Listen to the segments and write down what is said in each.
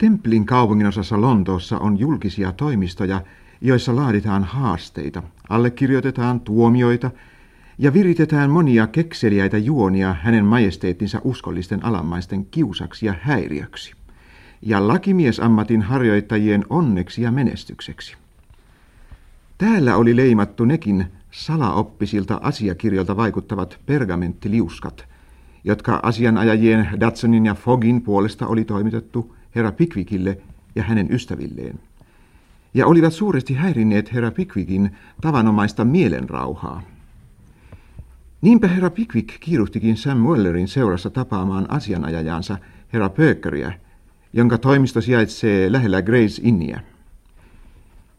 Templin kaupunginosassa Lontoossa on julkisia toimistoja, joissa laaditaan haasteita, allekirjoitetaan tuomioita ja viritetään monia kekseliäitä juonia hänen majesteettinsa uskollisten alamaisten kiusaksi ja häiriöksi, ja lakimiesammatin harjoittajien onneksi ja menestykseksi. Täällä oli leimattu nekin salaoppisilta asiakirjoilta vaikuttavat pergamenttiliuskat, jotka asianajajien Dodsonin ja Foggin puolesta oli toimitettu herra Pickwickille ja hänen ystävilleen, ja olivat suuresti häirinneet herra Pickwickin tavanomaista mielenrauhaa. Niinpä herra Pickwick kiiruhtikin Sam Wellerin seurassa tapaamaan asianajajaansa herra Pökkäriä, jonka toimisto sijaitsee lähellä Grays Inniä.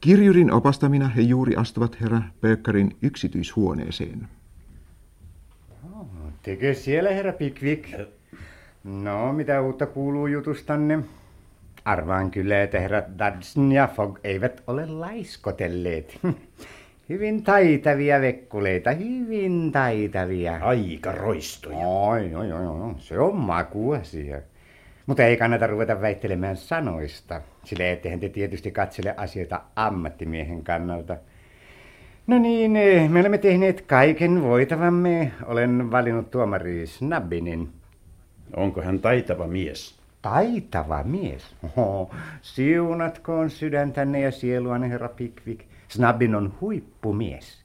Kirjurin opastamina he juuri astuvat herra Pökkärin yksityishuoneeseen. Tekö siellä, herra Pickwick? No, mitä uutta kuuluu jutustanne? Arvaan kyllä, että herra Dodson ja Fogg eivät ole laiskotelleet. Hyvin taitavia vekkuleita, hyvin taitavia. Aika roistoja. Oi, se on makuasia. Mutta ei kannata ruveta väittelemään sanoista, sillä ettehän te tietysti katsele asioita ammattimiehen kannalta. No niin, me olemme tehneet kaiken voitavamme. Olen valinnut tuomari Snubbinin. Onko hän taitava mies? Taitava mies? Oho, siunatkoon sydäntänne ja sieluanne, herra Pickwick. Snubbin on huippumies.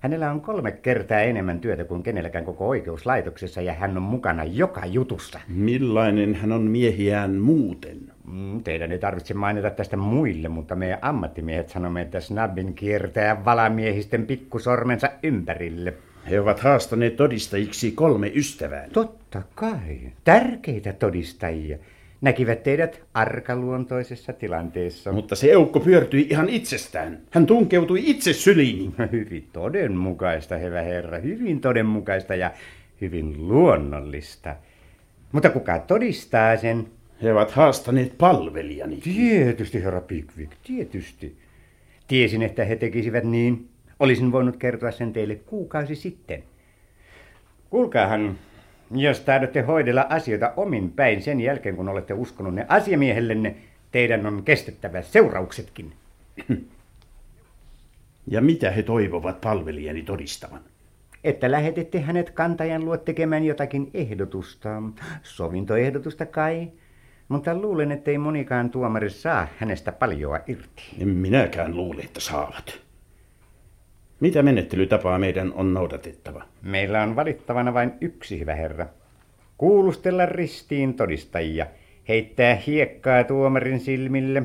Hänellä on 3 kertaa enemmän työtä kuin kenelläkään koko oikeuslaitoksessa, ja hän on mukana joka jutussa. Millainen hän on miehiään muuten? Teidän ei tarvitse mainita tästä muille, mutta me ammattimiehet sanomme, että Snubbin kiertää valamiehisten pikkusormensa ympärille. He ovat haastaneet todistajiksi 3 ystävää. Totta kai. Tärkeitä todistajia. Näkivät teidät arkaluontoisessa tilanteessa. Mutta se eukko pyörtyi ihan itsestään. Hän tunkeutui itse syliini. Hyvin todenmukaista, hyvä herra. Hyvin todenmukaista ja hyvin luonnollista. Mutta kuka todistaa sen? He ovat haastaneet palvelijani. Tietysti, herra Pickwick, tietysti. Tiesin, että he tekisivät niin. Olisin voinut kertoa sen teille 1 kuukausi sitten. Kuulkaahan, jos taidatte hoidella asioita omin päin sen jälkeen, kun olette uskonunne asiamiehellenne, teidän on kestettävä seurauksetkin. Ja mitä he toivovat palvelijani todistavan? Että lähetette hänet kantajan luo tekemään jotakin ehdotusta, sovintoehdotusta kai. Mutta luulen, ettei monikaan tuomari saa hänestä paljoa irti. En minäkään luule, että saavat. Mitä menettelytapaa meidän on noudatettava? Meillä on valittavana vain 1, hyvä herra. Kuulustella ristiin todistajia, heittää hiekkaa tuomarin silmille,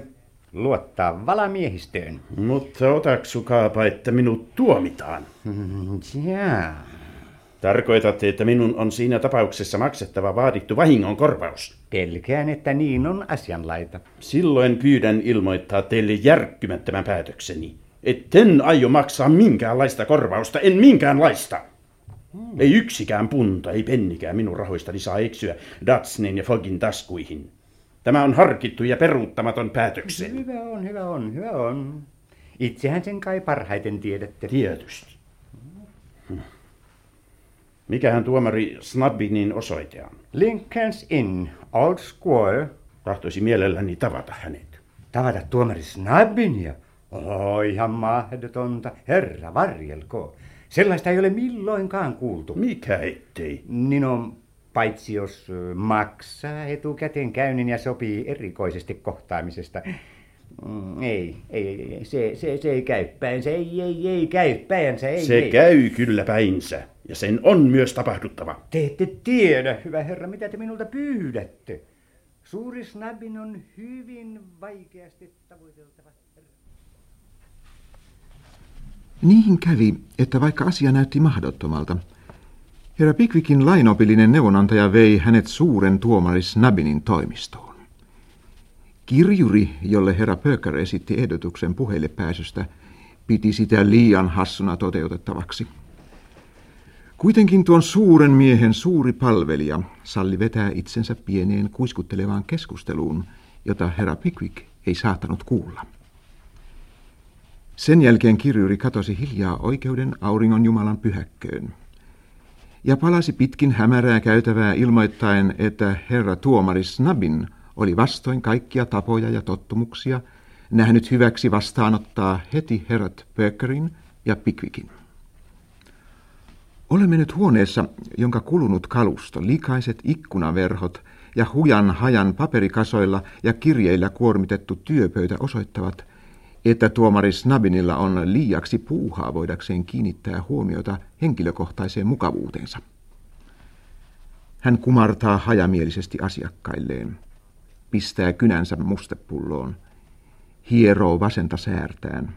luottaa valamiehistöön. Mutta otaksukaapa, että minut tuomitaan. Jaa. Tarkoitatte, että minun on siinä tapauksessa maksettava vaadittu vahingonkorvaus? Pelkään, että niin on asianlaita. Silloin pyydän ilmoittaa teille järkkymättömän päätökseni. Etten aio maksaa minkäänlaista korvausta, en minkäänlaista. Ei yksikään punta, ei pennikään minun rahoistani saa eksyä Dodsonin ja Foggin taskuihin. Tämä on harkittu ja peruuttamaton päätökseni. Hyvä on. Itsehän sen kai parhaiten tiedätte. Tietysti. Mikähän tuomari Snubbinin osoite on? Lincoln's Inn, Old Square. Tahtoisin mielelläni tavata hänet. Tavata tuomari Snubbinia? Ihan mahdotonta. Herra varjelko. Sellaista ei ole milloinkaan kuultu. Mikä ettei? Niin on, paitsi jos maksaa etukäteen käynnin ja sopii erikoisesti kohtaamisesta. Ei. Se ei käy päinsä. Ei käy päinsä. Se käy kyllä päinsä. Ja sen on myös tapahduttava. Te ette tiedä, hyvä herra, mitä te minulta pyydätte. Suuri Snubbin on hyvin vaikeasti tavoiteltava. Niihin kävi, että vaikka asia näytti mahdottomalta, herra Pickwickin lainopillinen neuvonantaja vei hänet suuren tuomari Snubbinin toimistoon. Kirjuri, jolle herra Pöker esitti ehdotuksen puheille pääsystä, piti sitä liian hassuna toteutettavaksi. Kuitenkin tuon suuren miehen suuri palvelija salli vetää itsensä pieneen kuiskuttelevaan keskusteluun, jota herra Pickwick ei saattanut kuulla. Sen jälkeen kirjuri katosi hiljaa oikeuden auringon jumalan pyhäkköön ja palasi pitkin hämärää käytävää ilmoittaen, että herra tuomari Snubbin oli vastoin kaikkia tapoja ja tottumuksia nähnyt hyväksi vastaanottaa heti herrat Pökkärin ja Pickwickin. Olemme nyt huoneessa, jonka kulunut kalusto, likaiset ikkunaverhot ja hujan hajan paperikasoilla ja kirjeillä kuormitettu työpöytä osoittavat, että tuomari Snubbinilla on liiaksi puuhaa voidakseen kiinnittää huomiota henkilökohtaiseen mukavuuteensa. Hän kumartaa hajamielisesti asiakkailleen, pistää kynänsä mustepulloon, hieroo vasenta säärtään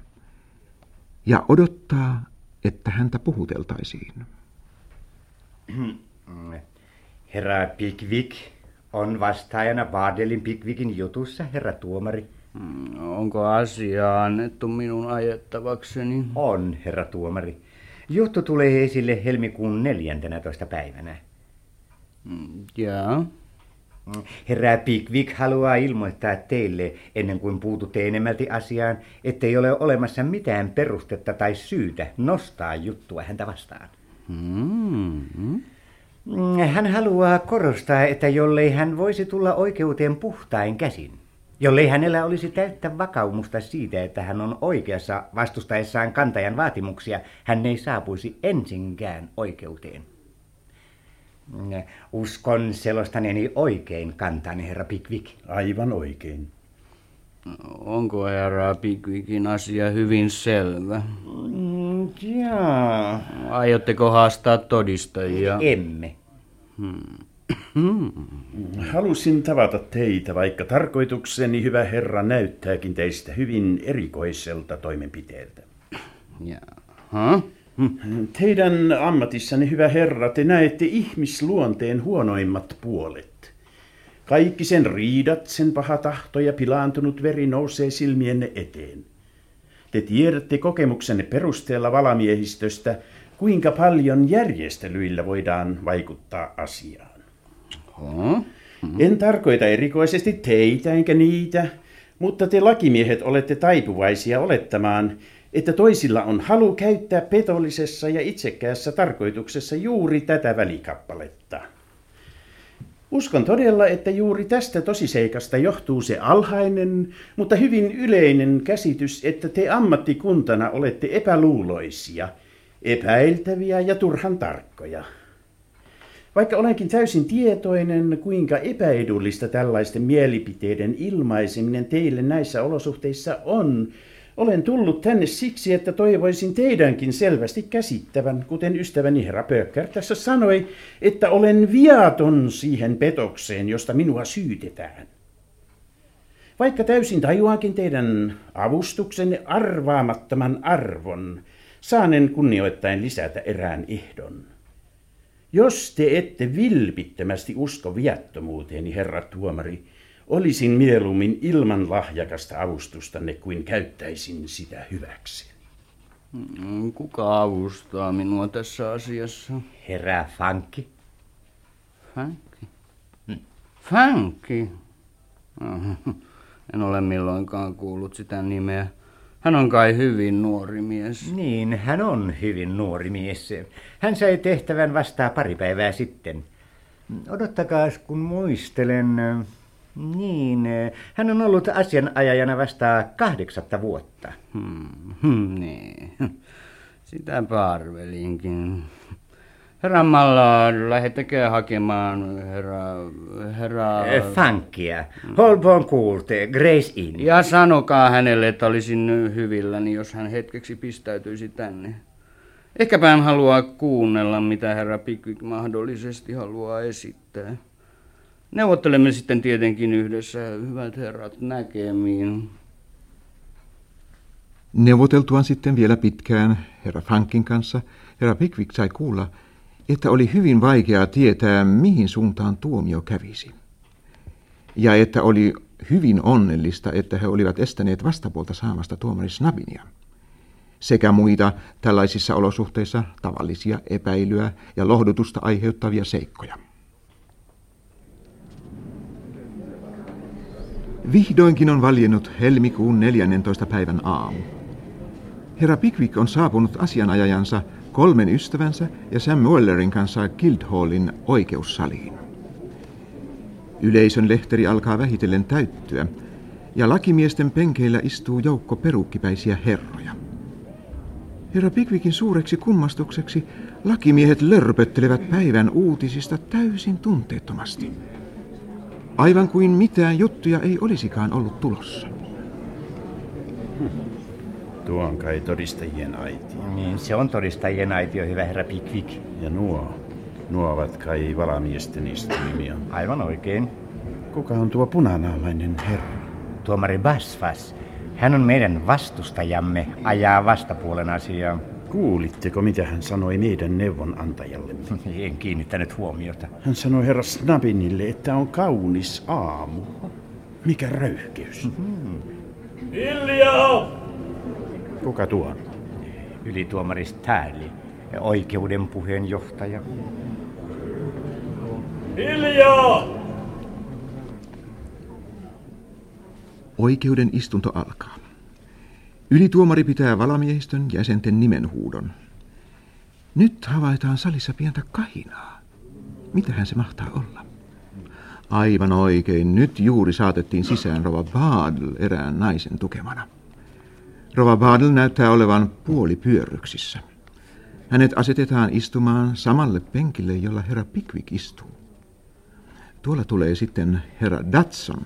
ja odottaa, että häntä puhuteltaisiin. Herra Pickwick on vastaajana Bardellin Pickwickin jutussa, herra tuomari. Onko asiaa annettu minun ajettavakseni? On, herra tuomari. Juttu tulee esille helmikuun 14. päivänä. Jaa. Herra Pickwick haluaa ilmoittaa teille, ennen kuin puututte enemmälti asiaan, ettei ole olemassa mitään perustetta tai syytä nostaa juttua häntä vastaan. Hän haluaa korostaa, että jollei hän voisi tulla oikeuteen puhtain käsin, jollei hänellä olisi täyttä vakaumusta siitä, että hän on oikeassa vastustaessaan kantajan vaatimuksia, hän ei saapuisi ensinkään oikeuteen. Uskon selostaneeni oikein kantani, herra Pickwick. Aivan oikein. Onko herra Pickwickin asia hyvin selvä? Jaa. Aiotteko haastaa todistajia? Emme. Halusin tavata teitä, vaikka tarkoitukseni, hyvä herra, näyttääkin teistä hyvin erikoiselta toimenpiteeltä. Jaha. Teidän ammatissanne, hyvä herra, te näette ihmisluonteen huonoimmat puolet. Kaikki sen riidat, sen paha tahto ja pilaantunut veri nousee silmienne eteen. Te tiedätte kokemuksenne perusteella valamiehistöstä, kuinka paljon järjestelyillä voidaan vaikuttaa asiaan. En tarkoita erikoisesti teitä enkä niitä, mutta te lakimiehet olette taipuvaisia olettamaan, että toisilla on halu käyttää petollisessa ja itsekkäässä tarkoituksessa juuri tätä välikappaletta. Uskon todella, että juuri tästä tosiseikasta johtuu se alhainen, mutta hyvin yleinen käsitys, että te ammattikuntana olette epäluuloisia, epäiltäviä ja turhan tarkkoja. Vaikka olenkin täysin tietoinen, kuinka epäedullista tällaisten mielipiteiden ilmaiseminen teille näissä olosuhteissa on, olen tullut tänne siksi, että toivoisin teidänkin selvästi käsittävän, kuten ystäväni herra Pöker tässä sanoi, että olen viaton siihen petokseen, josta minua syytetään. Vaikka täysin tajuankin teidän avustuksenne arvaamattoman arvon, saanen kunnioittain lisätä erään ehdon. Jos te ette vilpittömästi usko viattomuuteeni, herra tuomari, olisin mieluummin ilman lahjakasta avustustanne kuin käyttäisin sitä hyväksi. Kuka avustaa minua tässä asiassa? Herra Funkki. Funkki? Funkki? En ole milloinkaan kuullut sitä nimeä. Hän on kai hyvin nuori mies. Niin, hän on hyvin nuori mies. Hän sai tehtävän vastaa pari päivää sitten. Odottakaa, kun muistelen. Niin, hän on ollut asianajajana vasta 8 vuotta. Niin, sitä arvelinkin. Herra Mallard, lähettäkää hakemaan herra... Funkia. Holborn Court, Grays Inn. Ja sanokaa hänelle, että olisin hyvilläni, jos hän hetkeksi pistäytyisi tänne. Ehkäpä hän haluaa kuunnella, mitä herra Pickwick mahdollisesti haluaa esittää. Neuvottelemme sitten tietenkin yhdessä, hyvät herrat, näkemiin. Neuvoteltuaan sitten vielä pitkään herra Funkin kanssa, herra Pickwick sai kuulla, että oli hyvin vaikeaa tietää, mihin suuntaan tuomio kävisi. Ja että oli hyvin onnellista, että he olivat estäneet vastapuolta saamasta tuomari Snubbinia sekä muita tällaisissa olosuhteissa tavallisia epäilyä ja lohdutusta aiheuttavia seikkoja. Vihdoinkin on valjennut helmikuun 14. päivän aamu. Herra Pickwick on saapunut asianajajansa, 3 ystävänsä ja Sam Wellerin kanssa Guildhallin oikeussaliin. Yleisön lehteri alkaa vähitellen täyttyä, ja lakimiesten penkeillä istuu joukko perukkipäisiä herroja. Herra Pickwickin suureksi kummastukseksi lakimiehet lörpöttelevät päivän uutisista täysin tunteettomasti. Aivan kuin mitään juttuja ei olisikaan ollut tulossa. Tuo on kai todistajien aitio. Niin, se on todistajien aitio, hyvä herra Pickwick. Ja nuo ovat kai valamiesten istuimia. Aivan oikein. Kuka on tuo punanaamainen herra? Tuomari Buzfuz. Hän on meidän vastustajamme, ajaa vastapuolen asiaa. Kuulitteko, mitä hän sanoi meidän neuvonantajallemme? En kiinnittänyt huomiota. Hän sanoi herra Snubbinille, että on kaunis aamu. Mikä röyhkeys. Hiljaa! Kuka tuo? Ylituomari Tääli, oikeuden puheenjohtaja. Hiljaa! Oikeuden istunto alkaa. Ylituomari pitää valamiehistön jäsenten nimenhuudon. Nyt havaitaan salissa pientä kahinaa. Mitähän se mahtaa olla? Aivan oikein, nyt juuri saatettiin sisään rouva Bardell erään naisen tukemana. Rouva Bardell näyttää olevan puolipyörryksissä. Hänet asetetaan istumaan samalle penkille, jolla herra Pickwick istuu. Tuolla tulee sitten herra Dodson,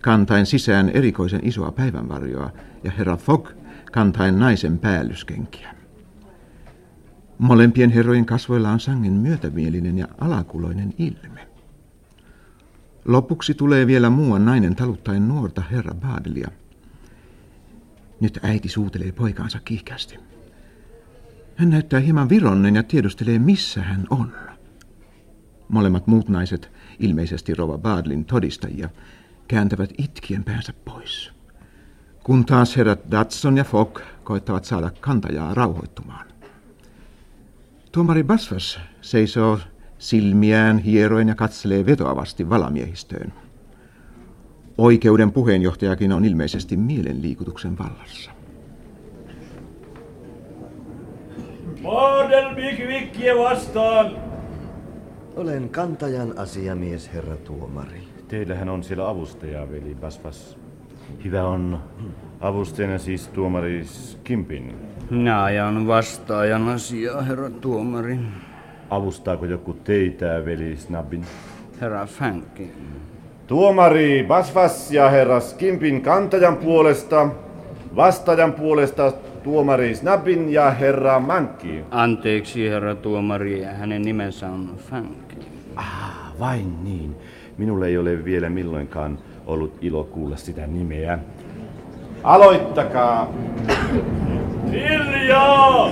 kantain sisään erikoisen isoa päivänvarjoa, ja herra Fogg kantain naisen päällyskenkiä. Molempien herrojen kasvoilla on sangen myötämielinen ja alakuloinen ilme. Lopuksi tulee vielä muuan nainen taluttaen nuorta herra Bardellia. Nyt äiti suutelee poikaansa kiihkeästi. Hän näyttää hieman vironneen ja tiedustelee, missä hän on. Molemmat muut naiset, ilmeisesti rouva Bardellin todistajia, kääntävät itkien päänsä pois. Kun taas herrat Dodson ja Fogg koittavat saada kantajaa rauhoittumaan. Tuomari Buzfuz seisoo silmiään hieroen ja katselee vetoavasti valamiehistöön. Oikeuden puheenjohtajakin on ilmeisesti mielenliikutuksen vallassa. Bardell Pickwickia vastaan! Olen kantajan asiamies, herra tuomari. Teillähän on siellä avustajaa, veli Buzfuz. Hyvä on. Avustajana siis tuomari Kimpin. Minä ajan vastaajan asiaa, herra tuomari. Avustaako joku teitä, veli Snubbin? Herra Fankin. Tuomari Buzfuz ja herra Kimpin kantajan puolesta. Vastaajan puolesta tuomari Snubbin ja herra Mankki. Anteeksi, herra tuomari. Hänen nimensä on Fankin. Ah, vain niin. Minulla ei ole vielä milloinkaan ollut ilo kuulla sitä nimeä. Aloittakaa! Hiljaa!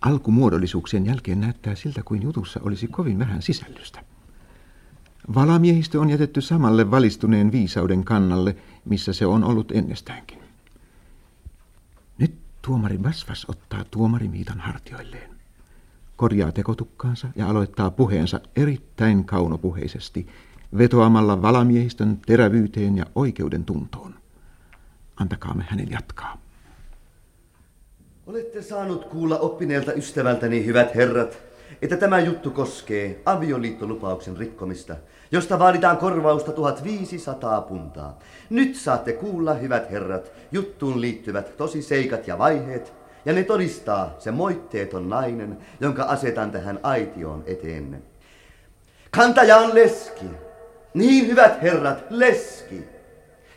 Alkumuodollisuuksien jälkeen näyttää siltä, kuin jutussa olisi kovin vähän sisällystä. Valamiehistö on jätetty samalle valistuneen viisauden kannalle, missä se on ollut ennestäänkin. Nyt tuomari Buzfuz ottaa tuomarimiitan hartioilleen. Korjaa tekotukkaansa ja aloittaa puheensa erittäin kaunopuheisesti, vetoamalla valamiehistön terävyyteen ja oikeuden tuntoon. Antakaamme hänen jatkaa. Olette saanut kuulla oppineelta ystävältäni, hyvät herrat, että tämä juttu koskee avioliittolupauksen rikkomista, josta vaaditaan korvausta £1,500. Nyt saatte kuulla, hyvät herrat, juttuun liittyvät tosiseikat ja vaiheet, ja ne todistaa se moitteeton nainen, jonka asetan tähän aitioon eteenne. Kantaja on leski. Niin, hyvät herrat, leski.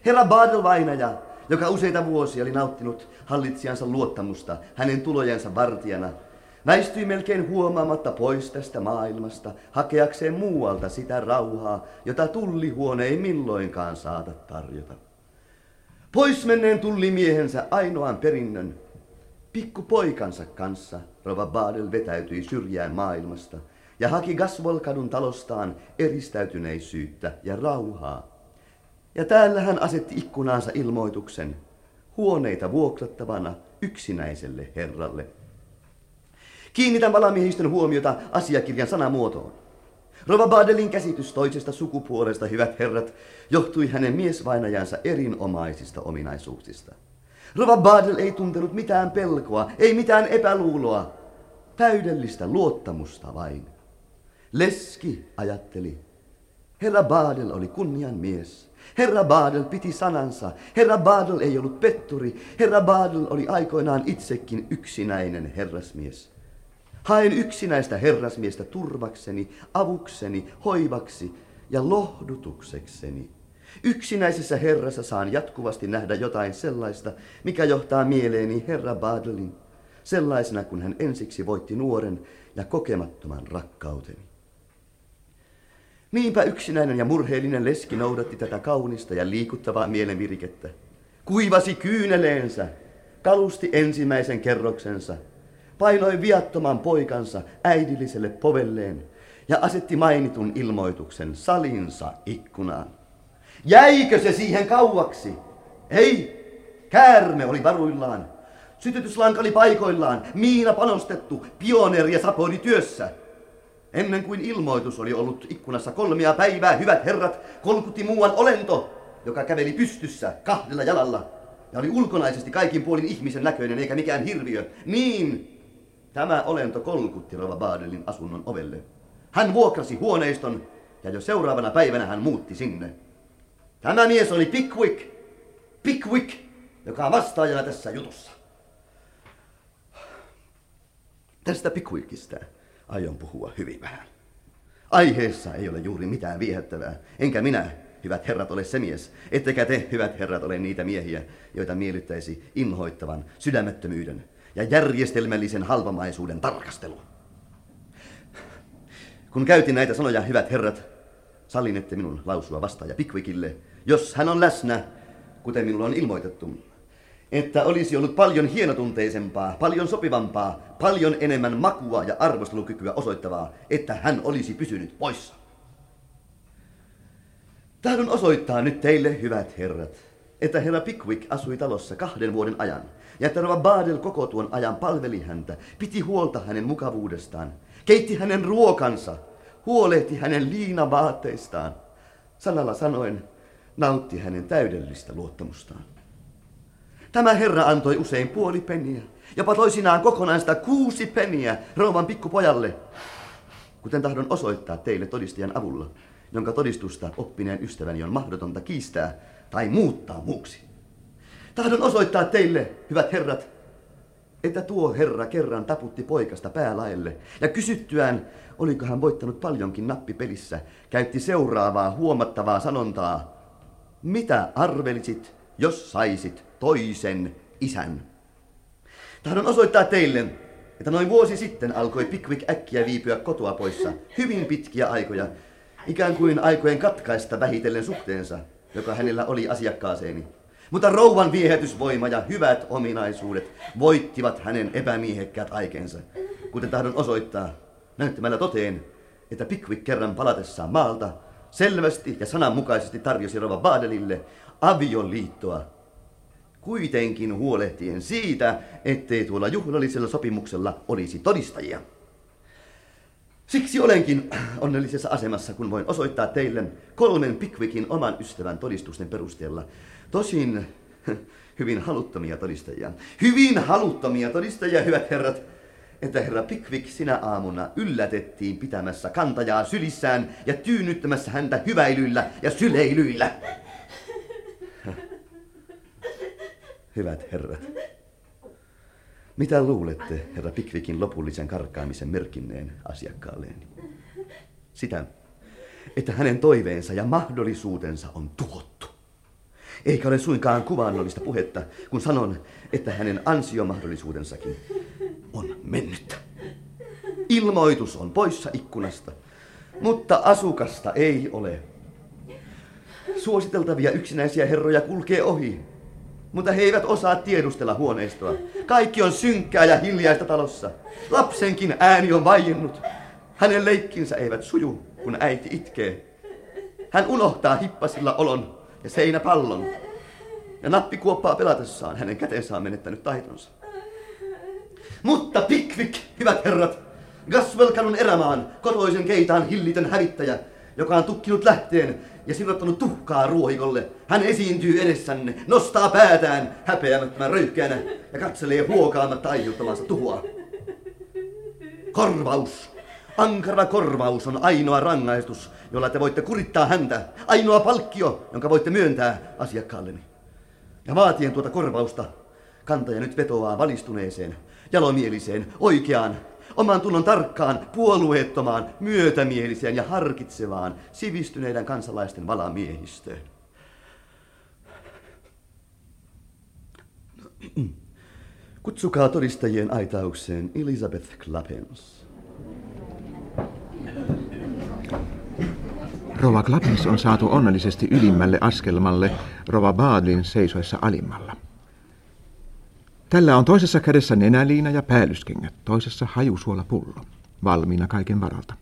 Herra Bardell-vainaja, joka useita vuosia oli nauttinut hallitsijansa luottamusta hänen tulojensa vartijana, väistyi melkein huomaamatta pois tästä maailmasta hakeakseen muualta sitä rauhaa, jota tullihuone ei milloinkaan saata tarjota. Pois menneen tullimiehensä ainoan perinnön, pikkupoikansa kanssa rouva Bardell vetäytyi syrjään maailmasta ja haki Gasvolkadun talostaan eristäytyneisyyttä ja rauhaa. Ja täällä hän asetti ikkunaansa ilmoituksen huoneita vuokrattavana yksinäiselle herralle. Kiinnitän valamiehistön huomiota asiakirjan sanamuotoon. Rouva Bardellin käsitys toisesta sukupuolesta, hyvät herrat, johtui hänen miesvainajansa erinomaisista ominaisuuksista. Rouva Bardell ei tuntenut mitään pelkoa, ei mitään epäluuloa. Täydellistä luottamusta vain. Leski ajatteli. Herra Bardell oli kunnian mies. Herra Bardell piti sanansa. Herra Bardell ei ollut petturi. Herra Bardell oli aikoinaan itsekin yksinäinen herrasmies. Haen yksinäistä herrasmiestä turvakseni, avukseni, hoivaksi ja lohdutuksekseni. Yksinäisessä herrassa saan jatkuvasti nähdä jotain sellaista, mikä johtaa mieleeni herra Bardellin. Sellaisena, kun hän ensiksi voitti nuoren ja kokemattoman rakkauteni. Niinpä yksinäinen ja murheellinen leski noudatti tätä kaunista ja liikuttavaa mielenvirikettä. Kuivasi kyyneleensä, kalusti ensimmäisen kerroksensa, painoi viattoman poikansa äidilliselle povelleen ja asetti mainitun ilmoituksen salinsa ikkunaan. Jäikö se siihen kauaksi? Ei, käärme oli varuillaan. Sytytyslanka oli paikoillaan, miina panostettu, pioneeri ja saponi työssä. Ennen kuin ilmoitus oli ollut ikkunassa 3 päivää, hyvät herrat, kolkutti muuan olento, joka käveli pystyssä 2 jalalla ja oli ulkonaisesti kaikin puolin ihmisen näköinen eikä mikään hirviö. Niin, tämä olento kolkutti rouva Bardellin asunnon ovelle. Hän vuokrasi huoneiston ja jo seuraavana päivänä hän muutti sinne. Tämä mies oli Pickwick, joka on vastaajana tässä jutussa. Tästä Pickwickista aion puhua hyvin vähän. Aiheessa ei ole juuri mitään viehättävää, enkä minä, hyvät herrat, ole se mies, ettekä te, hyvät herrat, ole niitä miehiä, joita miellyttäisi inhoittavan sydämettömyyden ja järjestelmällisen halvamaisuuden tarkastelu. Kun käytin näitä sanoja, hyvät herrat, sallinette minun lausua vastaaja Pickwickille, jos hän on läsnä, kuten minulla on ilmoitettu, että olisi ollut paljon hienotunteisempaa, paljon sopivampaa, paljon enemmän makua ja arvostelukykyä osoittavaa, että hän olisi pysynyt poissa. Tahdon osoittaa nyt teille, hyvät herrat, että herra Pickwick asui talossa 2 vuoden ajan, ja että rouva Bardell koko tuon ajan palveli häntä, piti huolta hänen mukavuudestaan, keitti hänen ruokansa, huolehti hänen liinavaatteistaan, sanalla sanoen nautti hänen täydellistä luottamustaan. Tämä herra antoi usein 0,5 penniä, jopa toisinaan kokonaista 6 penniä rouvan pikkupojalle, kuten tahdon osoittaa teille todistajan avulla, jonka todistusta oppineen ystäväni on mahdotonta kiistää tai muuttaa muuksi. Tahdon osoittaa teille, hyvät herrat, että tuo herra kerran taputti poikasta päälaelle ja kysyttyään, oliko hän voittanut paljonkin nappipelissä, käytti seuraavaa huomattavaa sanontaa. Mitä arvelisit, jos saisit toisen isän? Tahdon osoittaa teille, että noin vuosi sitten alkoi Pickwick äkkiä viipyä kotoa poissa hyvin pitkiä aikoja, ikään kuin aikojen katkaista vähitellen suhteensa, joka hänellä oli asiakkaaseeni. Mutta rouvan viehätysvoima ja hyvät ominaisuudet voittivat hänen epämiehekkäät aikeensa, kuten tahdon osoittaa näyttämällä toteen, että Pickwick kerran palatessaan maalta selvästi ja sananmukaisesti tarjosi rouva Bardellille avioliittoa, kuitenkin huolehtien siitä, ettei tuolla juhlallisella sopimuksella olisi todistajia. Siksi olenkin onnellisessa asemassa, kun voin osoittaa teille 3 Pickwickin oman ystävän todistusten perusteella. Tosin hyvin haluttomia todistajia. Hyvin haluttomia todistajia, hyvät herrat, että herra Pickwick sinä aamuna yllätettiin pitämässä kantajaa sylissään ja tyynnyttämässä häntä hyväilyillä ja syleilyillä. Hyvät herrat, mitä luulette herra Pickwickin lopullisen karkaamisen merkinneen asiakkaalleen? Sitä, että hänen toiveensa ja mahdollisuutensa on tuhottu. Eikä ole suinkaan kuvaannollista puhetta, kun sanon, että hänen ansiomahdollisuutensakin on mennyt. Ilmoitus on poissa ikkunasta, mutta asukasta ei ole. Suositeltavia yksinäisiä herroja kulkee ohi. Mutta he eivät osaa tiedustella huoneistoa. Kaikki on synkkää ja hiljaista talossa. Lapsenkin ääni on vaiennut. Hänen leikkinsä eivät suju, kun äiti itkee. Hän unohtaa hippasilla olon ja seinäpallon. Ja nappikuoppaa pelatessaan hänen kätensä on menettänyt taitonsa. Mutta Pickwick, hyvät herrat, Gaswell-kadun erämaan kotoisen keitaan hillitön hävittäjä, joka on tukkinut lähteen ja silottanut tuhkaa ruohikolle. Hän esiintyy edessänne, nostaa päätään häpeämättömän röyhkeänä ja katselee huokaamatta aiheuttamansa tuhoa. Korvaus. Ankara korvaus on ainoa rangaistus, jolla te voitte kurittaa häntä. Ainoa palkkio, jonka voitte myöntää asiakkaalleni. Ja vaatien tuota korvausta, kantaja nyt vetoaa valistuneeseen, jalomieliseen, oikeaan, oman tunnon tarkkaan, puolueettomaan, myötämieliseen ja harkitsevaan sivistyneiden kansalaisten valamiehistöön. Kutsukaa todistajien aitaukseen Elizabeth Cluppins. Rova Cluppins on saatu onnellisesti ylimmälle askelmalle Rova Bardellin seisoessa alimmalla. Tällä on toisessa kädessä nenäliina ja päällyskengät, toisessa hajusuolapullo, valmiina kaiken varalta.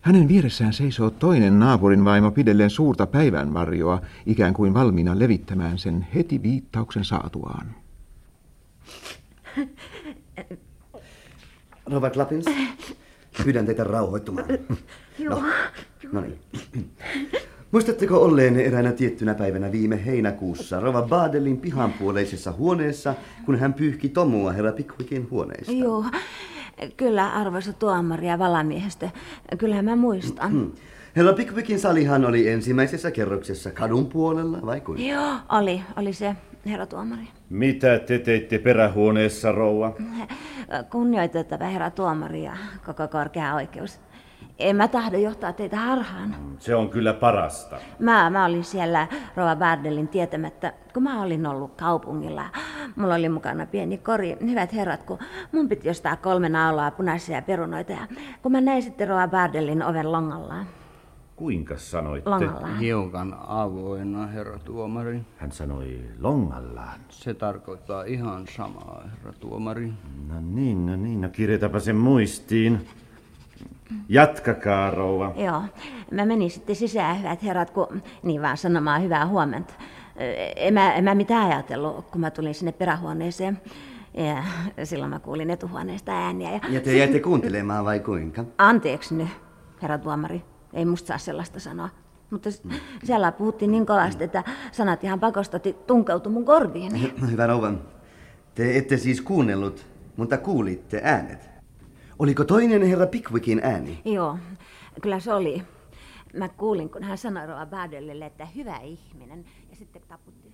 Hänen vieressään seisoo toinen naapurin vaimo pidellen suurta päivänvarjoa, ikään kuin valmiina levittämään sen heti viittauksen saatuaan. Rova Cluppins, pyydän teitä rauhoittumaan. No niin. Muistatteko olleen eräänä tiettynä päivänä viime heinäkuussa Rova Bardellin pihanpuoleisessa huoneessa, kun hän pyyhki tomua herra Pickwickin huoneesta? Joo, kyllä arvoisa tuomari ja valamiehestä, kyllä mä muistan. Herra Pickwickin salihan oli ensimmäisessä kerroksessa kadun puolella, vai kuinka? Joo, oli se, herra tuomari. Mitä te teitte perähuoneessa, rouva? Kunnioitettava herra tuomari ja koko korkea oikeus. En mä tahdo johtaa teitä harhaan. Se on kyllä parasta. Mä olin siellä Rova Bardellin tietämättä, kun mä olin ollut kaupungilla. Mulla oli mukana pieni kori. Hyvät herrat, kun mun piti ostaa 3 naulaa punaisia perunoita. Ja kun mä näin sitten Rova Bardellin oven longallaan. Kuinka sanoitte? Longallaan. Hiukan avoinna, herra tuomari. Hän sanoi longallaan. Se tarkoittaa ihan samaa, herra tuomari. No niin, kirjoitapa sen muistiin. Jatkakaa, rouva. Joo, mä menin sitten sisään, hyvät herrat, kun niin vaan sanomaan hyvää huomenta. En mä mitään ajatellut, kun mä tulin sinne perähuoneeseen. Ja silloin mä kuulin etuhuoneesta ääniä. Ja te jäitte kuuntelemaan vai kuinka? Anteeksi nyt, herra tuomari. Ei musta saa sellaista sanoa. Mutta siellä puhuttiin niin kovasti, että sanat ihan pakosta tunkeutui mun korviini. No, hyvä rouva, te ette siis kuunnellut, mutta kuulitte äänet. Oliko toinen herra Pickwickin ääni? Joo, kyllä se oli. Mä kuulin, kun hän sanoi Rova Bardellille, että hyvä ihminen, ja sitten taputti.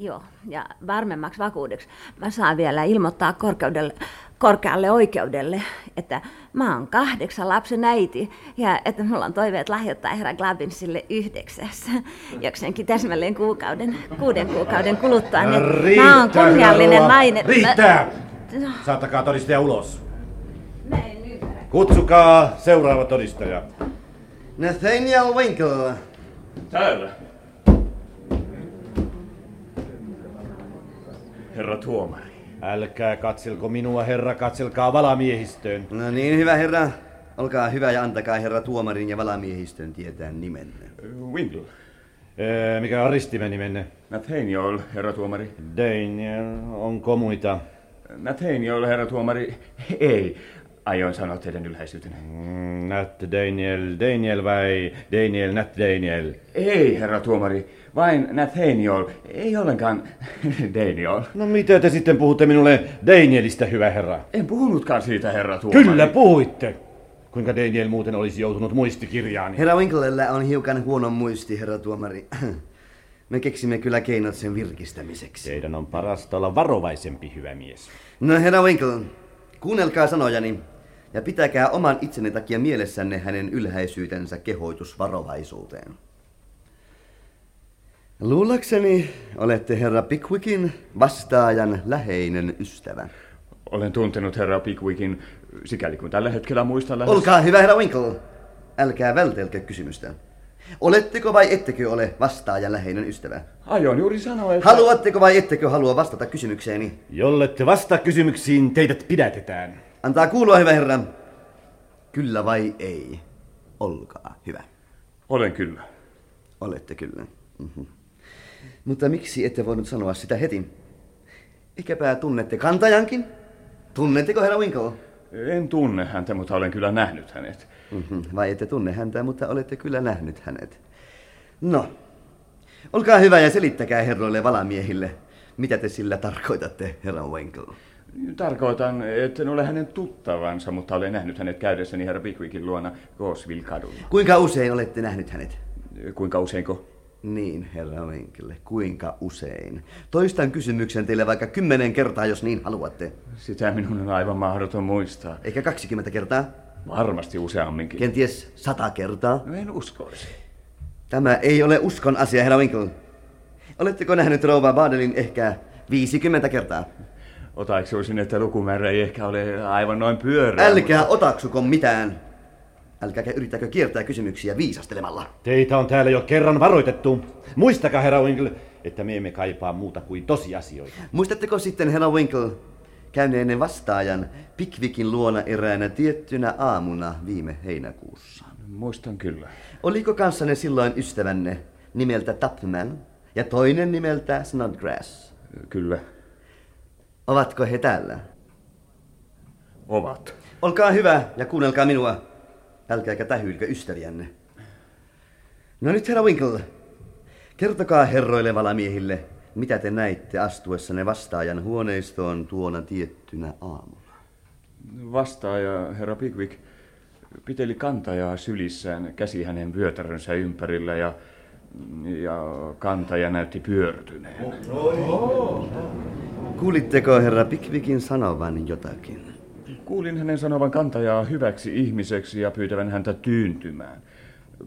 Joo, ja varmemmaksi vakuudeksi mä saan vielä ilmoittaa korkealle oikeudelle, että mä oon 8 lapsen äiti ja että mulla on toiveet lahjoittaa herra Cluppinsille 9. jokseenkin täsmälleen 6 kuukauden kuluttua. Niin riittää, mä oon kunniallinen nainen. Riittää! Saattakaa todistaja ulos. Mä en ymmärrä. Kutsukaa seuraava todistaja. Nathaniel Winkle. Täällä. Herra tuomari. Älkää katselko minua, herra, katselkaa valamiehistöön. No niin, hyvä herra. Olkaa hyvä ja antakaa herra tuomarin ja valamiehistön tietää nimenne. Windle. Mikä on ristimen nimenne? Nathaniel, herra tuomari. Daniel, onko muita? Nathaniel, herra tuomari. Ei, aion sanoa teidän ylhäisyytenne. Nat Daniel vai Daniel, Nat Daniel? Ei, herra tuomari. Vain Nathaniel, ei ollenkaan Daniel. No mitä te sitten puhutte minulle Danielistä, hyvä herra? En puhunutkaan siitä, herra tuomari. Kyllä puhuitte. Kuinka Daniel muuten olisi joutunut muistikirjaan? Herra Winklellä on hiukan huono muisti, herra tuomari. Me keksimme kyllä keinot sen virkistämiseksi. Teidän on parasta olla varovaisempi, hyvä mies. No herra Winkle, kuunnelkaa sanojani ja pitäkää oman itsenne takia mielessänne hänen ylhäisyytensä kehoitus varovaisuuteen. Luulakseni olette herra Pickwickin vastaajan läheinen ystävä. Olen tuntenut herra Pickwickin sikäli kuin tällä hetkellä muistan lähes. Olkaa hyvä herra Winkle, älkää vältelkö kysymystä. Oletteko vai ettekö ole vastaajan läheinen ystävä? Aion juuri sanoa, että... Haluatteko vai ettekö halua vastata kysymykseeni? Jollette vastaa kysymyksiin, teidät pidätetään. Antaa kuulua, hyvä herra. Kyllä vai ei? Olkaa hyvä. Olen kyllä. Olette kyllä. Mm-hmm. Mutta miksi ette voinut sanoa sitä heti? Ehkäpä tunnette kantajankin? Tunnetteko herra Winkle? En tunne häntä, mutta olen kyllä nähnyt hänet. Mm-hmm. Vai ette tunne häntä, mutta olette kyllä nähnyt hänet. No, olkaa hyvä ja selittäkää herroille valamiehille, Mitä te sillä tarkoitatte, herra Winkle? Tarkoitan, että en ole hänen tuttavansa, mutta olen nähnyt hänet käydessäni herra Pickwickin luona Roseville-kadulla. Kuinka usein olette nähnyt hänet? Kuinka useinko? Niin, herra Winkle, kuinka usein? Toistan kysymyksen teille vaikka 10 kertaa, jos niin haluatte. Sitä minun on aivan mahdoton muistaa. Eikä 20 kertaa? Varmasti useamminkin. Kenties 100 kertaa? No en uskoisi. Tämä ei ole uskon asia, herra Winkle. Oletteko nähnyt rouva Bardellin ehkä 50 kertaa? Otaksuisin, että lukumäärä ei ehkä ole aivan noin pyörää. Älkää otaksuko mitään. Älkääkä yrittäkö kiertää kysymyksiä viisastelemalla. Teitä on täällä jo kerran varoitettu. Muistakaa, herra Winkle, että me emme kaipaa muuta kuin tosiasioita. Muistatteko sitten, herra Winkle, käyneenne vastaajan Pickwickin luona eräänä tiettynä aamuna viime heinäkuussa? Muistan kyllä. Oliko kanssanne silloin ystävänne nimeltä Tupman ja toinen nimeltä Snodgrass? Kyllä. Ovatko he täällä? Ovat. Olkaa hyvä ja kuunnelkaa minua. Älkääkä tähyilkö ystäviänne. No nyt, herra Winkle, kertokaa herroille valamiehille, mitä te näitte astuessanne vastaajan huoneistoon tuona tiettynä aamuna. Vastaaja, herra Pickwick, piteli kantajaa sylissään, käsi hänen vyötärönsä ympärillä ja kantaja näytti pyörtyneen. Kuulitteko herra Pickwickin sanovan jotakin? Kuulin hänen sanovan kantajaa hyväksi ihmiseksi ja pyytävän häntä tyyntymään.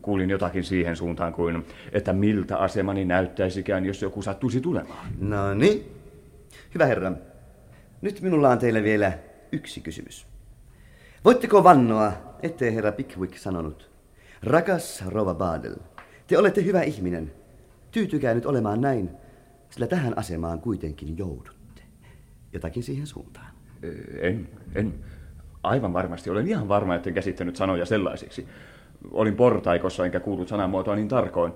Kuulin jotakin siihen suuntaan kuin, että miltä asemani näyttäisikään, jos joku sattuisi tulemaan. No niin. Hyvä herra. Nyt minulla on teille vielä yksi kysymys. Voitteko vannoa, ettei herra Pickwick sanonut: rakas rouva Bardell, te olette hyvä ihminen. Tyytykää nyt olemaan näin, sillä tähän asemaan kuitenkin joudutte. Jotakin siihen suuntaan. En. Aivan varmasti. Olen ihan varma, etten käsittänyt sanoja sellaisiksi. Olin portaikossa, enkä kuullut sanamuotoa niin tarkoin.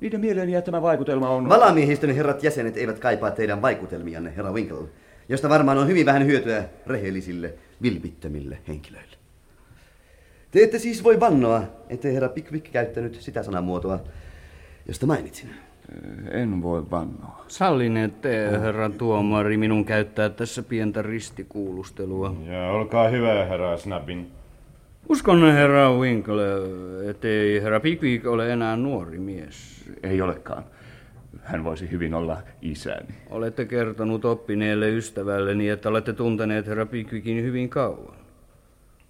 Niiden mieleeni jättämä vaikutelma on... Valamiehistön herrat jäsenet eivät kaipaa teidän vaikutelmianne, herra Winkle, josta varmaan on hyvin vähän hyötyä rehellisille, vilpittömille henkilöille. Te ette siis voi vannoa, ettei herra Pickwick käyttänyt sitä sanamuotoa, josta mainitsin. En voi vannoa. Sallinet, herra tuomari, minun käyttää tässä pientä ristikuulustelua. Ja olkaa hyvä, herra Snubbin. Uskon, herra Winkle, ettei herra Pickwick ole enää nuori mies. Ei olekaan. Hän voisi hyvin olla isäni. Olette kertonut oppineelle ystävälleni, että olette tunteneet herra Pickwickin hyvin kauan.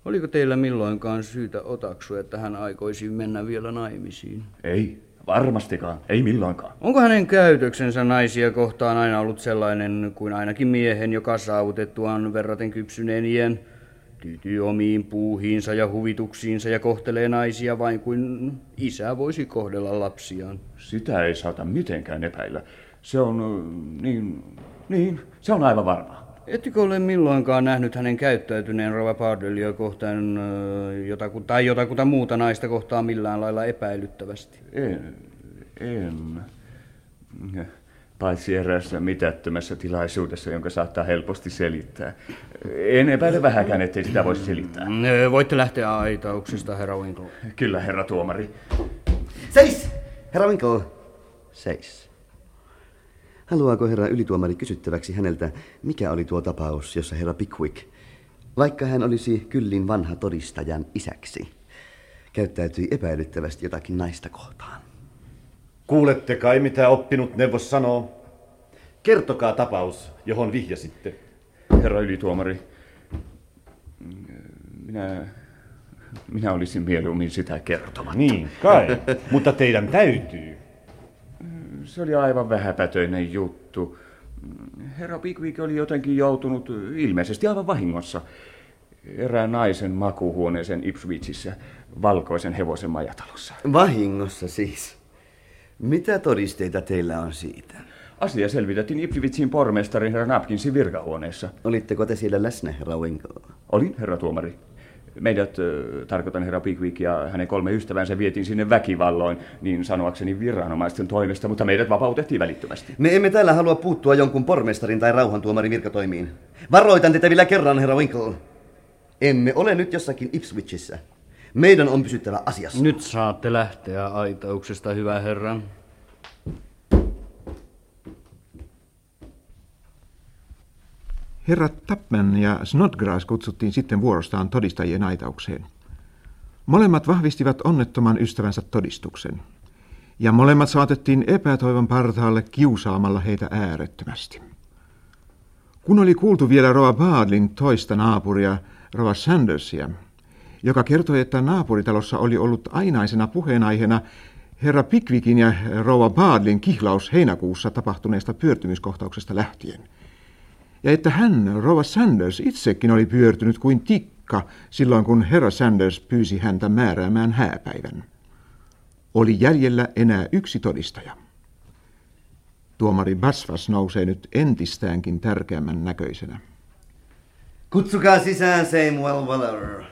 Oliko teillä milloinkaan syytä otaksua, että hän aikoisi mennä vielä naimisiin? Ei. Varmastikaan, ei milloinkaan. Onko hänen käytöksensä naisia kohtaan aina ollut sellainen kuin ainakin miehen, joka saavutettuaan verraten kypsyneen iän tyytyy omiin puuhiinsa ja huvituksiinsa ja kohtelee naisia vain kuin isä voisi kohdella lapsiaan? Sitä ei saata mitenkään epäillä. Se on niin, se on aivan varmaa. Ettekö ole milloinkaan nähnyt hänen käyttäytyneen rouva Bardellia kohtaan tai jotakuta muuta naista kohtaan millään lailla epäilyttävästi? En. Paitsi eräässä mitättömässä tilaisuudessa, jonka saattaa helposti selittää. En epäile vähäkään, ettei sitä voisi selittää. Voitte lähteä aitauksesta, herra Winkle. Kyllä, herra tuomari. Seis! Herra Winkle, seis. Haluaako herra ylituomari kysyttäväksi häneltä, mikä oli tuo tapaus, jossa herra Pickwick, vaikka hän olisi kyllin vanha todistajan isäksi, käyttäytyi epäilyttävästi jotakin naista kohtaan? Kuulette kai, mitä oppinut neuvos sanoo? Kertokaa tapaus, johon vihjasitte. Herra ylituomari, minä olisin mieluummin sitä kertomatta. Niin kai, mutta teidän täytyy. Se oli aivan vähäpätöinen juttu. Herra Pickwick oli jotenkin joutunut ilmeisesti aivan vahingossa erään naisen makuuhuoneeseen Ipswichissä, valkoisen hevosen majatalossa. Vahingossa siis? Mitä todisteita teillä on siitä? Asia selvitettiin Ipswichin pormestarin herra Napkinsin virkahuoneessa. Olitteko te siellä läsnä, herra Winkle? Olin, herra tuomari. Meidät, tarkoitan herra Pickwick ja hänen 3 ystävänsä, vietiin sinne väkivalloin, niin sanoakseni viranomaisten toimesta, mutta meidät vapautettiin välittömästi. Me emme täällä halua puuttua jonkun pormestarin tai rauhantuomarin virkatoimiin. Varoitan teitä vielä kerran, herra Winkle. Emme ole nyt jossakin Ipswichissä. Meidän on pysyttävä asiassa. Nyt saatte lähteä aitauksesta, hyvä herra. Herrat Tupman ja Snodgrass kutsuttiin sitten vuorostaan todistajien aitaukseen. Molemmat vahvistivat onnettoman ystävänsä todistuksen, ja molemmat saatettiin epätoivon partaalle kiusaamalla heitä äärettömästi. Kun oli kuultu vielä rouva Bardellin toista naapuria, rouva Sandersia, joka kertoi, että naapuritalossa oli ollut ainaisena puheenaiheena herra Pickwickin ja rouva Bardellin kihlaus heinäkuussa tapahtuneesta pyörtymyskohtauksesta lähtien, ja että hän, rouva Sanders, itsekin oli pyörtynyt kuin tikka silloin, kun herra Sanders pyysi häntä määräämään hääpäivän. Oli jäljellä enää yksi todistaja. Tuomari Buzfuz nousee nyt entistäänkin tärkeämmän näköisenä. Kutsukaa sisään Samuel Weller.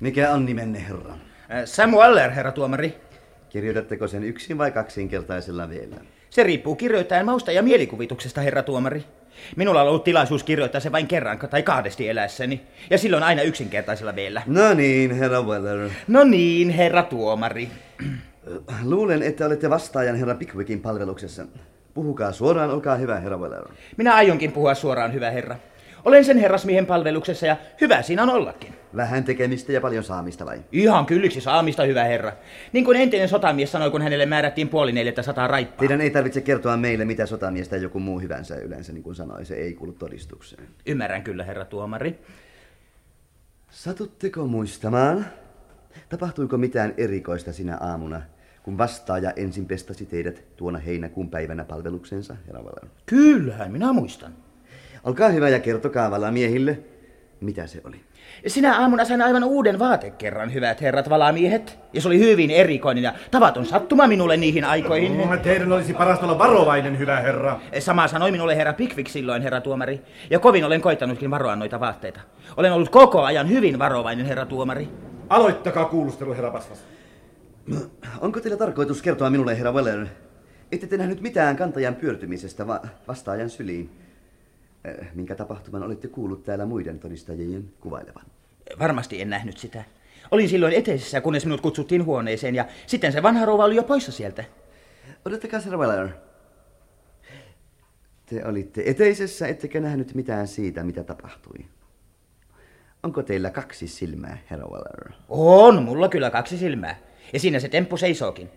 Mikä on nimenne, herra? Samuel Weller, herra tuomari. Kirjoitatteko sen yksin vai kaksinkertaisella vielä? Se riippuu kirjoittajan mausta ja mielikuvituksesta, herra tuomari. Minulla on ollut tilaisuus kirjoittaa se vain kerran tai kahdesti elässäni, ja silloin aina yksinkertaisella vielä. No niin, herra Weller. No niin, herra tuomari. Luulen, että olette vastaajan herra Pickwickin palveluksessa. Puhukaa suoraan, olkaa hyvä, herra Weller. Minä aionkin puhua suoraan, hyvä herra. Olen sen herrasmiehen palveluksessa ja hyvä siinä on ollakin. Vähän tekemistä ja paljon saamista vai? Ihan kylliksi saamista, hyvä herra. Niin kuin entinen sotamies sanoi, kun hänelle määrättiin 350 raippaa. Teidän ei tarvitse kertoa meille, mitä sotamies tai joku muu hyvänsä yleensä, niin kuin sanoi, se ei kuulu todistukseen. Ymmärrän kyllä, herra tuomari. Satutteko muistamaan? Tapahtuiko mitään erikoista sinä aamuna, kun vastaaja ensin pestasi teidät tuona heinäkuun päivänä palveluksensa, herra Weller? Kyllähän, minä muistan. Olkaa hyvä ja kertokaa valamiehille, mitä se oli. Sinä aamuna sain aivan uuden vaatekerran, hyvät herrat valamiehet. Ja se oli hyvin erikoinen ja tavaton sattuma minulle niihin aikoihin. Teidän olisi parasta olla varovainen, hyvä herra. Sama sanoi minulle herra Pickwick silloin, herra tuomari. Ja kovin olen koittanutkin varoa noita vaatteita. Olen ollut koko ajan hyvin varovainen, herra tuomari. Aloittakaa kuulustelu, herra Buzfuz. Onko teillä tarkoitus kertoa minulle, herra Weller, ette te nähnyt mitään kantajan pyörtymisestä vastaajan syliin? Minkä tapahtuman olette kuullut täällä muiden todistajien kuvailevan? Varmasti en nähnyt sitä. Olin silloin eteisessä, kunnes minut kutsuttiin huoneeseen, ja sitten se vanha rouva oli jo poissa sieltä. Odottakaa, herra Weller. Te olitte eteisessä, ettekä nähnyt mitään siitä, mitä tapahtui. Onko teillä kaksi silmää, herra Weller? On, mulla kyllä kaksi silmää. Ja siinä se temppu seisookin.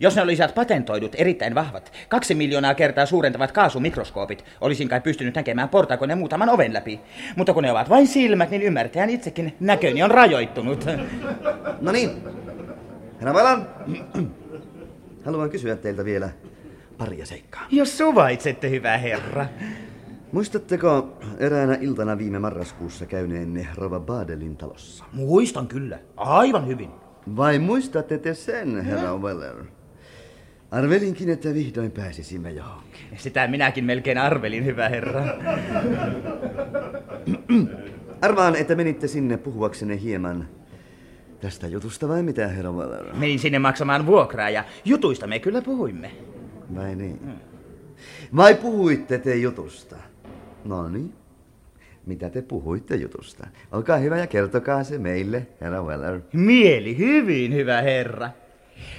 Jos ne olisivat patentoidut, erittäin vahvat, 2 miljoonaa kertaa suurentavat kaasumikroskoopit, olisin kai pystynyt näkemään portaakoneen muutaman oven läpi. Mutta kun ne ovat vain silmät, niin ymmärtäjän itsekin näköni on rajoittunut. No niin, herra Weller, haluan kysyä teiltä vielä paria seikkaa. Jos suvaitsette, hyvä herra. Muistatteko eräänä iltana viime marraskuussa käyneenne rouva Bardellin talossa? Muistan kyllä, aivan hyvin. Vai muistatte te sen, herra Weller? Arvelinkin, että vihdoin pääsisimme johonkin. Sitä minäkin melkein arvelin, hyvä herra. Arvaan, että menitte sinne puhuaksenne hieman tästä jutusta vai mitä, herra Weller? Menin sinne maksamaan vuokraa ja jutuista me kyllä puhuimme. Vai niin? Vai puhuitte te jutusta? No niin. Mitä te puhuitte jutusta? Olkaa hyvä ja kertokaa se meille, herra Weller. Mieli hyvin, hyvä herra.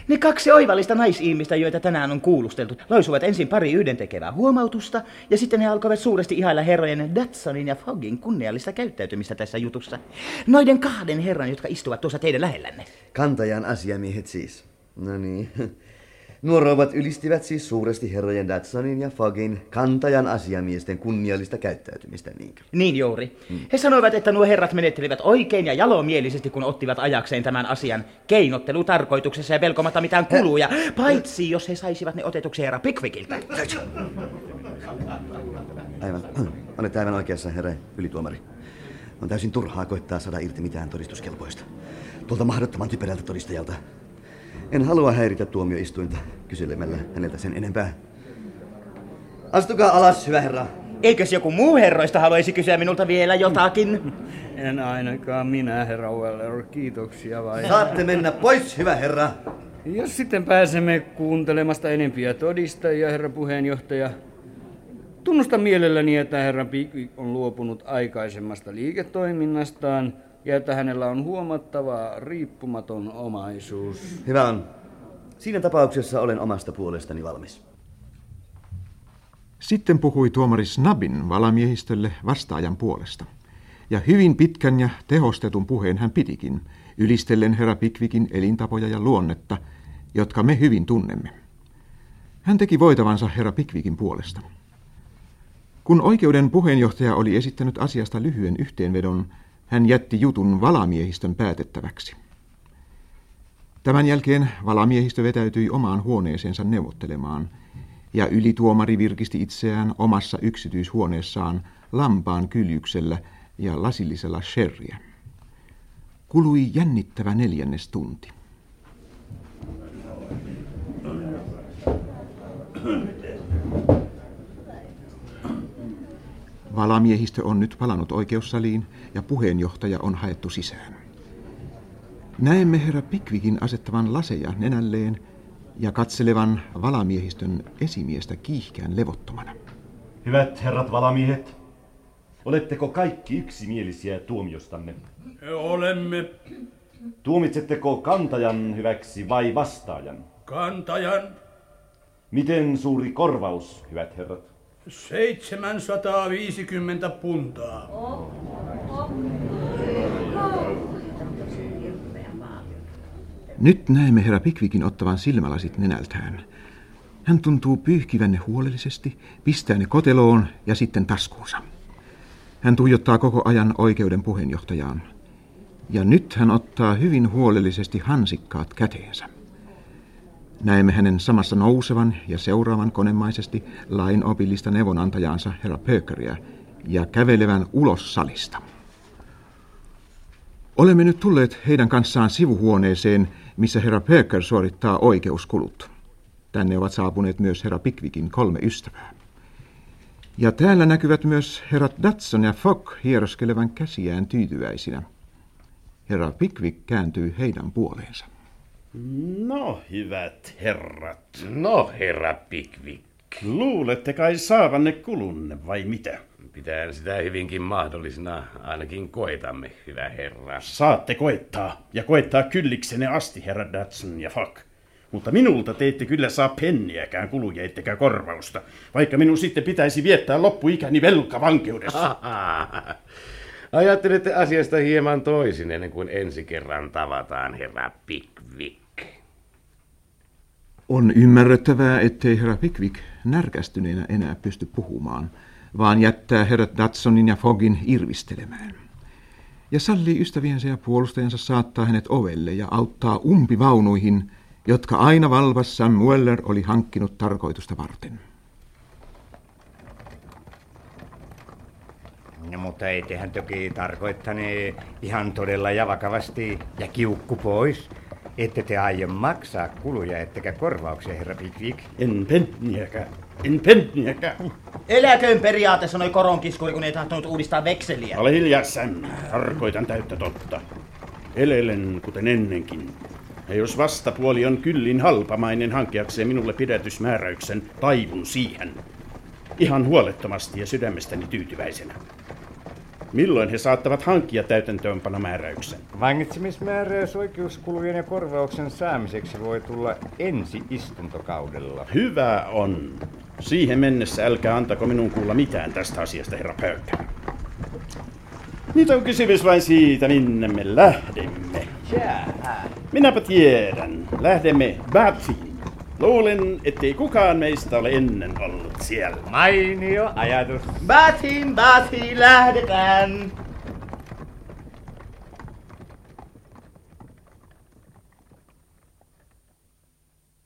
Ne kaksi oivallista naisihmistä, joita tänään on kuulusteltu, lausuivat ensin pari yhdentekevää huomautusta, ja sitten he alkoivat suuresti ihailla herrojen Dodsonin ja Foggin kunniallista käyttäytymistä tässä jutussa. Noiden kahden herran, jotka istuvat tuossa teidän lähellänne. Kantajan asiamiehet siis. No niin. Nuo rouvat ylistivät siis suuresti herrojen Dodsonin ja Foggin kantajan asiamiesten kunniallista käyttäytymistä, niinkö? Niin juuri. He sanoivat, että nuo herrat menettelivät oikein ja jalomielisesti, kun ottivat ajakseen tämän asian keinottelutarkoituksessa ja velkomatta mitään kuluja, paitsi jos he saisivat ne otetuksi herra Pickwickiltä. Aivan. Olette aivan oikeassa, herra ylituomari. On täysin turhaa koittaa saada irti mitään todistuskelpoista. Tuolta mahdottoman typerältä todistajalta. En halua häiritä tuomioistuinta kyselemällä häneltä sen enempää. Astukaa alas, hyvä herra. Eikös joku muu herroista haluaisi kysyä minulta vielä jotakin? En ainakaan minä, herra Weller. Kiitoksia vain. Saatte mennä pois, hyvä herra. Jos sitten pääsemme kuuntelemasta enempiä todistajia, herra puheenjohtaja. Tunnustan mielelläni, että herra Pickwick on luopunut aikaisemmasta liiketoiminnastaan. Ja että hänellä on huomattava riippumaton omaisuus. Hyvä on. Siinä tapauksessa olen omasta puolestani valmis. Sitten puhui tuomari Snubbin valamiehistölle vastaajan puolesta. Ja hyvin pitkän ja tehostetun puheen hän pitikin, ylistellen herra Pickwickin elintapoja ja luonnetta, jotka me hyvin tunnemme. Hän teki voitavansa herra Pickwickin puolesta. Kun oikeuden puheenjohtaja oli esittänyt asiasta lyhyen yhteenvedon, hän jätti jutun valamiehistön päätettäväksi. Tämän jälkeen valamiehistö vetäytyi omaan huoneeseensa neuvottelemaan, ja ylituomari virkisti itseään omassa yksityishuoneessaan lampaan kyljyksellä ja lasillisella sherryä. Kului jännittävä 4. tunti. Valamiehistö on nyt palannut oikeussaliin ja puheenjohtaja on haettu sisään. Näemme herra Pickwickin asettavan laseja nenälleen ja katselevan valamiehistön esimiestä kiihkään levottomana. Hyvät herrat valamiehet, oletteko kaikki yksimielisiä tuomiostanne? Olemme. Tuomitsetteko kantajan hyväksi vai vastaajan? Kantajan. Miten suuri korvaus, hyvät herrat? 750 puntaa. Nyt näemme herra Pickwickin ottavan silmälasit nenältään. Hän tuntuu pyyhkivän ne huolellisesti, pistää ne koteloon ja sitten taskuunsa. Hän tuijottaa koko ajan oikeuden puheenjohtajaan. Ja nyt hän ottaa hyvin huolellisesti hansikkaat käteensä. Näemme hänen samassa nousevan ja seuraavan konemaisesti lainopillista neuvonantajaansa herra Pökkäriä ja kävelevän ulos salista. Olemme nyt tulleet heidän kanssaan sivuhuoneeseen, missä herra Pöker suorittaa oikeuskulut. Tänne ovat saapuneet myös herra Pickwickin 3 ystävää. Ja täällä näkyvät myös herrat Dodson ja Fogg hieroskelevan käsiään tyytyväisinä. Herra Pickwick kääntyy heidän puoleensa. No, hyvät herrat. No, herra Pickwick. Luulette kai saavanne kulunne, vai mitä? Pitää sitä hyvinkin mahdollisena, ainakin koetamme, hyvä herra. Saatte koettaa, ja koettaa kylliksenne asti, herra Dodson ja Fogg. Mutta minulta te ette kyllä saa penniäkään kuluja, ettekä korvausta, vaikka minun sitten pitäisi viettää loppuikäni velkavankeudessa. Ajattelette asiasta hieman toisin ennen kuin ensi kerran tavataan, herra Pickwick. On ymmärrettävää, ettei herra Pickwick närkästyneenä enää pysty puhumaan, vaan jättää herrat Dodsonin ja Foggin irvistelemään. Ja sallii ystäviensä ja puolustajansa saattaa hänet ovelle ja auttaa umpivaunuihin, jotka aina valvas Samuel Weller oli hankkinut tarkoitusta varten. No, mutta ei tehän toki tarkoittane ihan todella ja vakavasti ja kiukku pois. Ette te aio maksaa kuluja ettekä korvauksia, herra Pickwick. En penniäkään. Eläköön periaate, sanoi koronkiskuri, kun ei tahtonut uudistaa vekseliä. Ole hiljaa, Sam. Tarkoitan täyttä totta. Elelen kuten ennenkin. Ja jos vastapuoli on kyllin halpamainen hankeakseen minulle pidätysmääräyksen, taivun siihen. Ihan huolettomasti ja sydämestäni tyytyväisenä. Milloin he saattavat hankkia täytäntöönpanomääräyksen? Vangitsemismääräys oikeuskulujen ja korvauksen saamiseksi voi tulla ensi istuntokaudella. Hyvä on. Siihen mennessä älkää antako minun kuulla mitään tästä asiasta, herra Pöykkä. Nyt on kysymys vain siitä, minne me lähdemme. Minäpä tiedän. Lähdemme Bardell. Luulen, ettei kukaan meistä ole ennen ollut siellä. Mainio ajatus. Bardell, lähdetään!